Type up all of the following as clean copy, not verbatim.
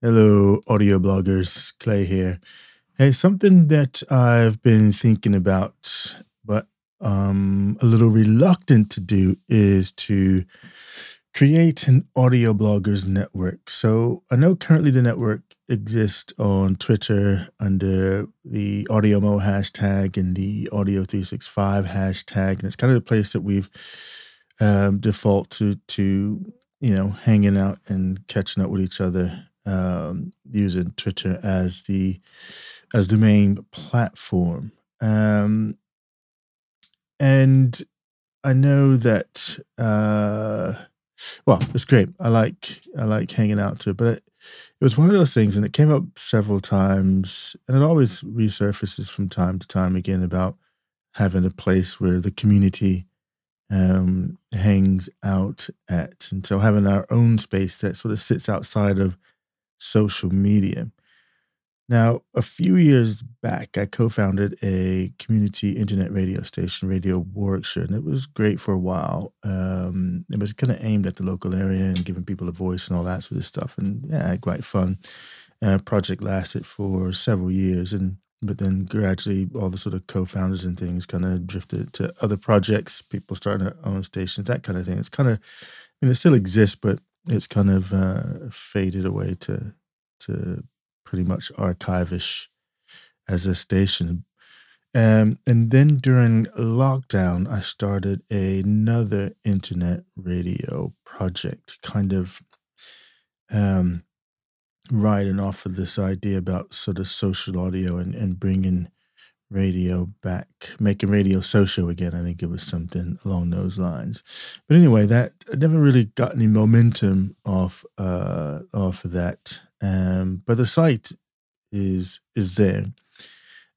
Hello, audio bloggers. Clay here. Hey, something that I've been thinking about, but a little reluctant to do, is to create an audio bloggers network. So I know currently the network exists on Twitter under the AudioMo hashtag and the Audio365 hashtag, and it's kind of the place that we've default to hanging out and catching up with each other. Using Twitter as the main platform, and I know that it's great. I like hanging out to it, but it was one of those things, and it came up several times, and it always resurfaces from time to time again about having a place where the community hangs out at, and so having our own space that sort of sits outside of social media. Now, a few years back, I co-founded a community internet radio station, Radio Warwickshire, and it was great for a while. It was kind of aimed at the local area and giving people a voice and all that sort of stuff. And yeah, quite fun. Project lasted for several years, but then gradually all the sort of co-founders and things kind of drifted to other projects, people starting their own stations, that kind of thing. It's kind of, it still exists, but it's kind of faded away to pretty much archivish as a station. And then during lockdown, I started another internet radio project, kind of riding off of this idea about sort of social audio and bringing radio back, making radio social again. I think it was something along those lines. But anyway, that I never really got any momentum off of that. But the site is there.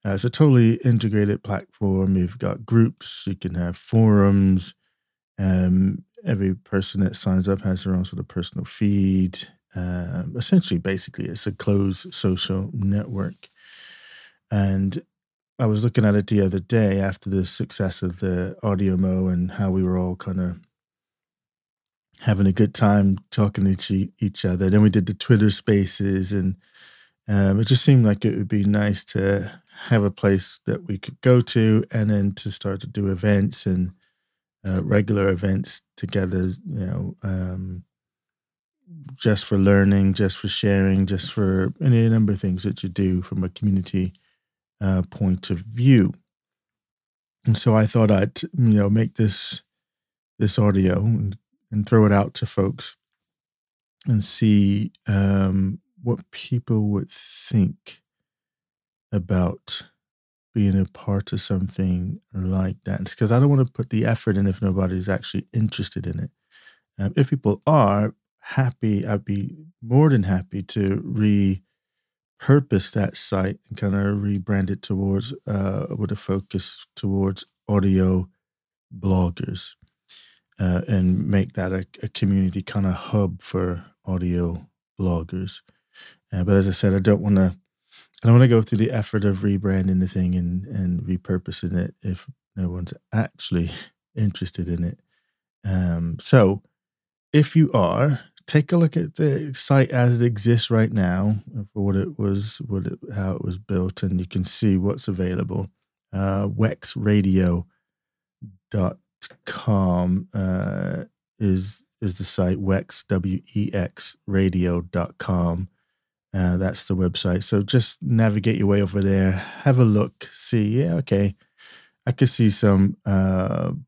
It's a totally integrated platform. You've got groups. You can have forums. Every person that signs up has their own sort of personal feed. Basically, it's a closed social network. And I was looking at it the other day after the success of the AudioMo and how we were all kind of having a good time talking to each other. Then we did the Twitter spaces, and it just seemed like it would be nice to have a place that we could go to, and then to start to do events and regular events together, just for learning, just for sharing, just for any number of things that you do from a community point of view. And so I thought I'd make this audio and throw it out to folks and see what people would think about being a part of something like that. Because I don't want to put the effort in if nobody's actually interested in it. If people are happy, I'd be more than happy to repurpose that site and kind of rebrand it towards with a focus towards audio bloggers, and make that a community kind of hub for audio bloggers. But as I said, I don't want to go through the effort of rebranding the thing and repurposing it if no one's actually interested in it. So if you are, take a look at the site as it exists right now for what it was, how it was built, and you can see what's available. Wexradio.com is the site, Wex, W-E-X, radio.com. That's the website. So just navigate your way over there, have a look, see, yeah, okay, I could see some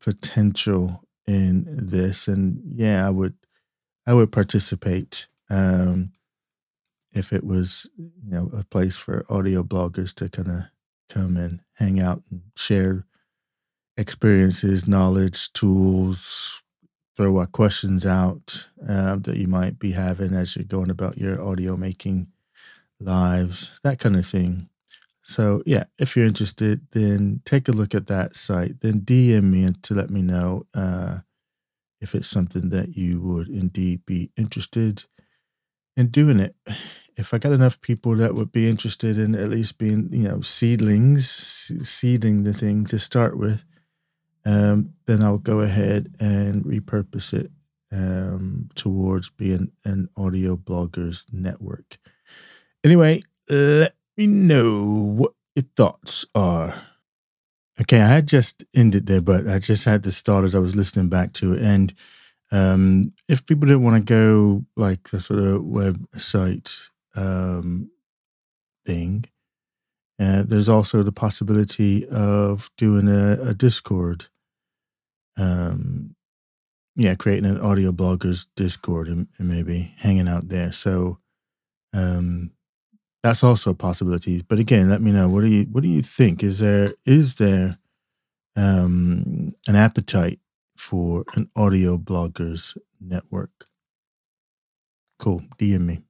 potential in this, and yeah, I would participate if it was, a place for audio bloggers to kind of come and hang out and share experiences, knowledge, tools, throw our questions out that you might be having as you're going about your audio making lives, that kind of thing. So yeah, if you're interested, then take a look at that site, then DM me to let me know if it's something that you would indeed be interested in doing it. If I got enough people that would be interested in at least being, seeding the thing to start with, then I'll go ahead and repurpose it towards being an audio bloggers network. Anyway, let me know what your thoughts are. Okay, I had just ended there, but I just had to start as I was listening back to it. And if people didn't want to go like the sort of website thing, there's also the possibility of doing a Discord. Creating an audio bloggers Discord and maybe hanging out there. So that's also a possibility. But again, let me know. What do you think? Is there an appetite for an audio bloggers network? Cool. DM me.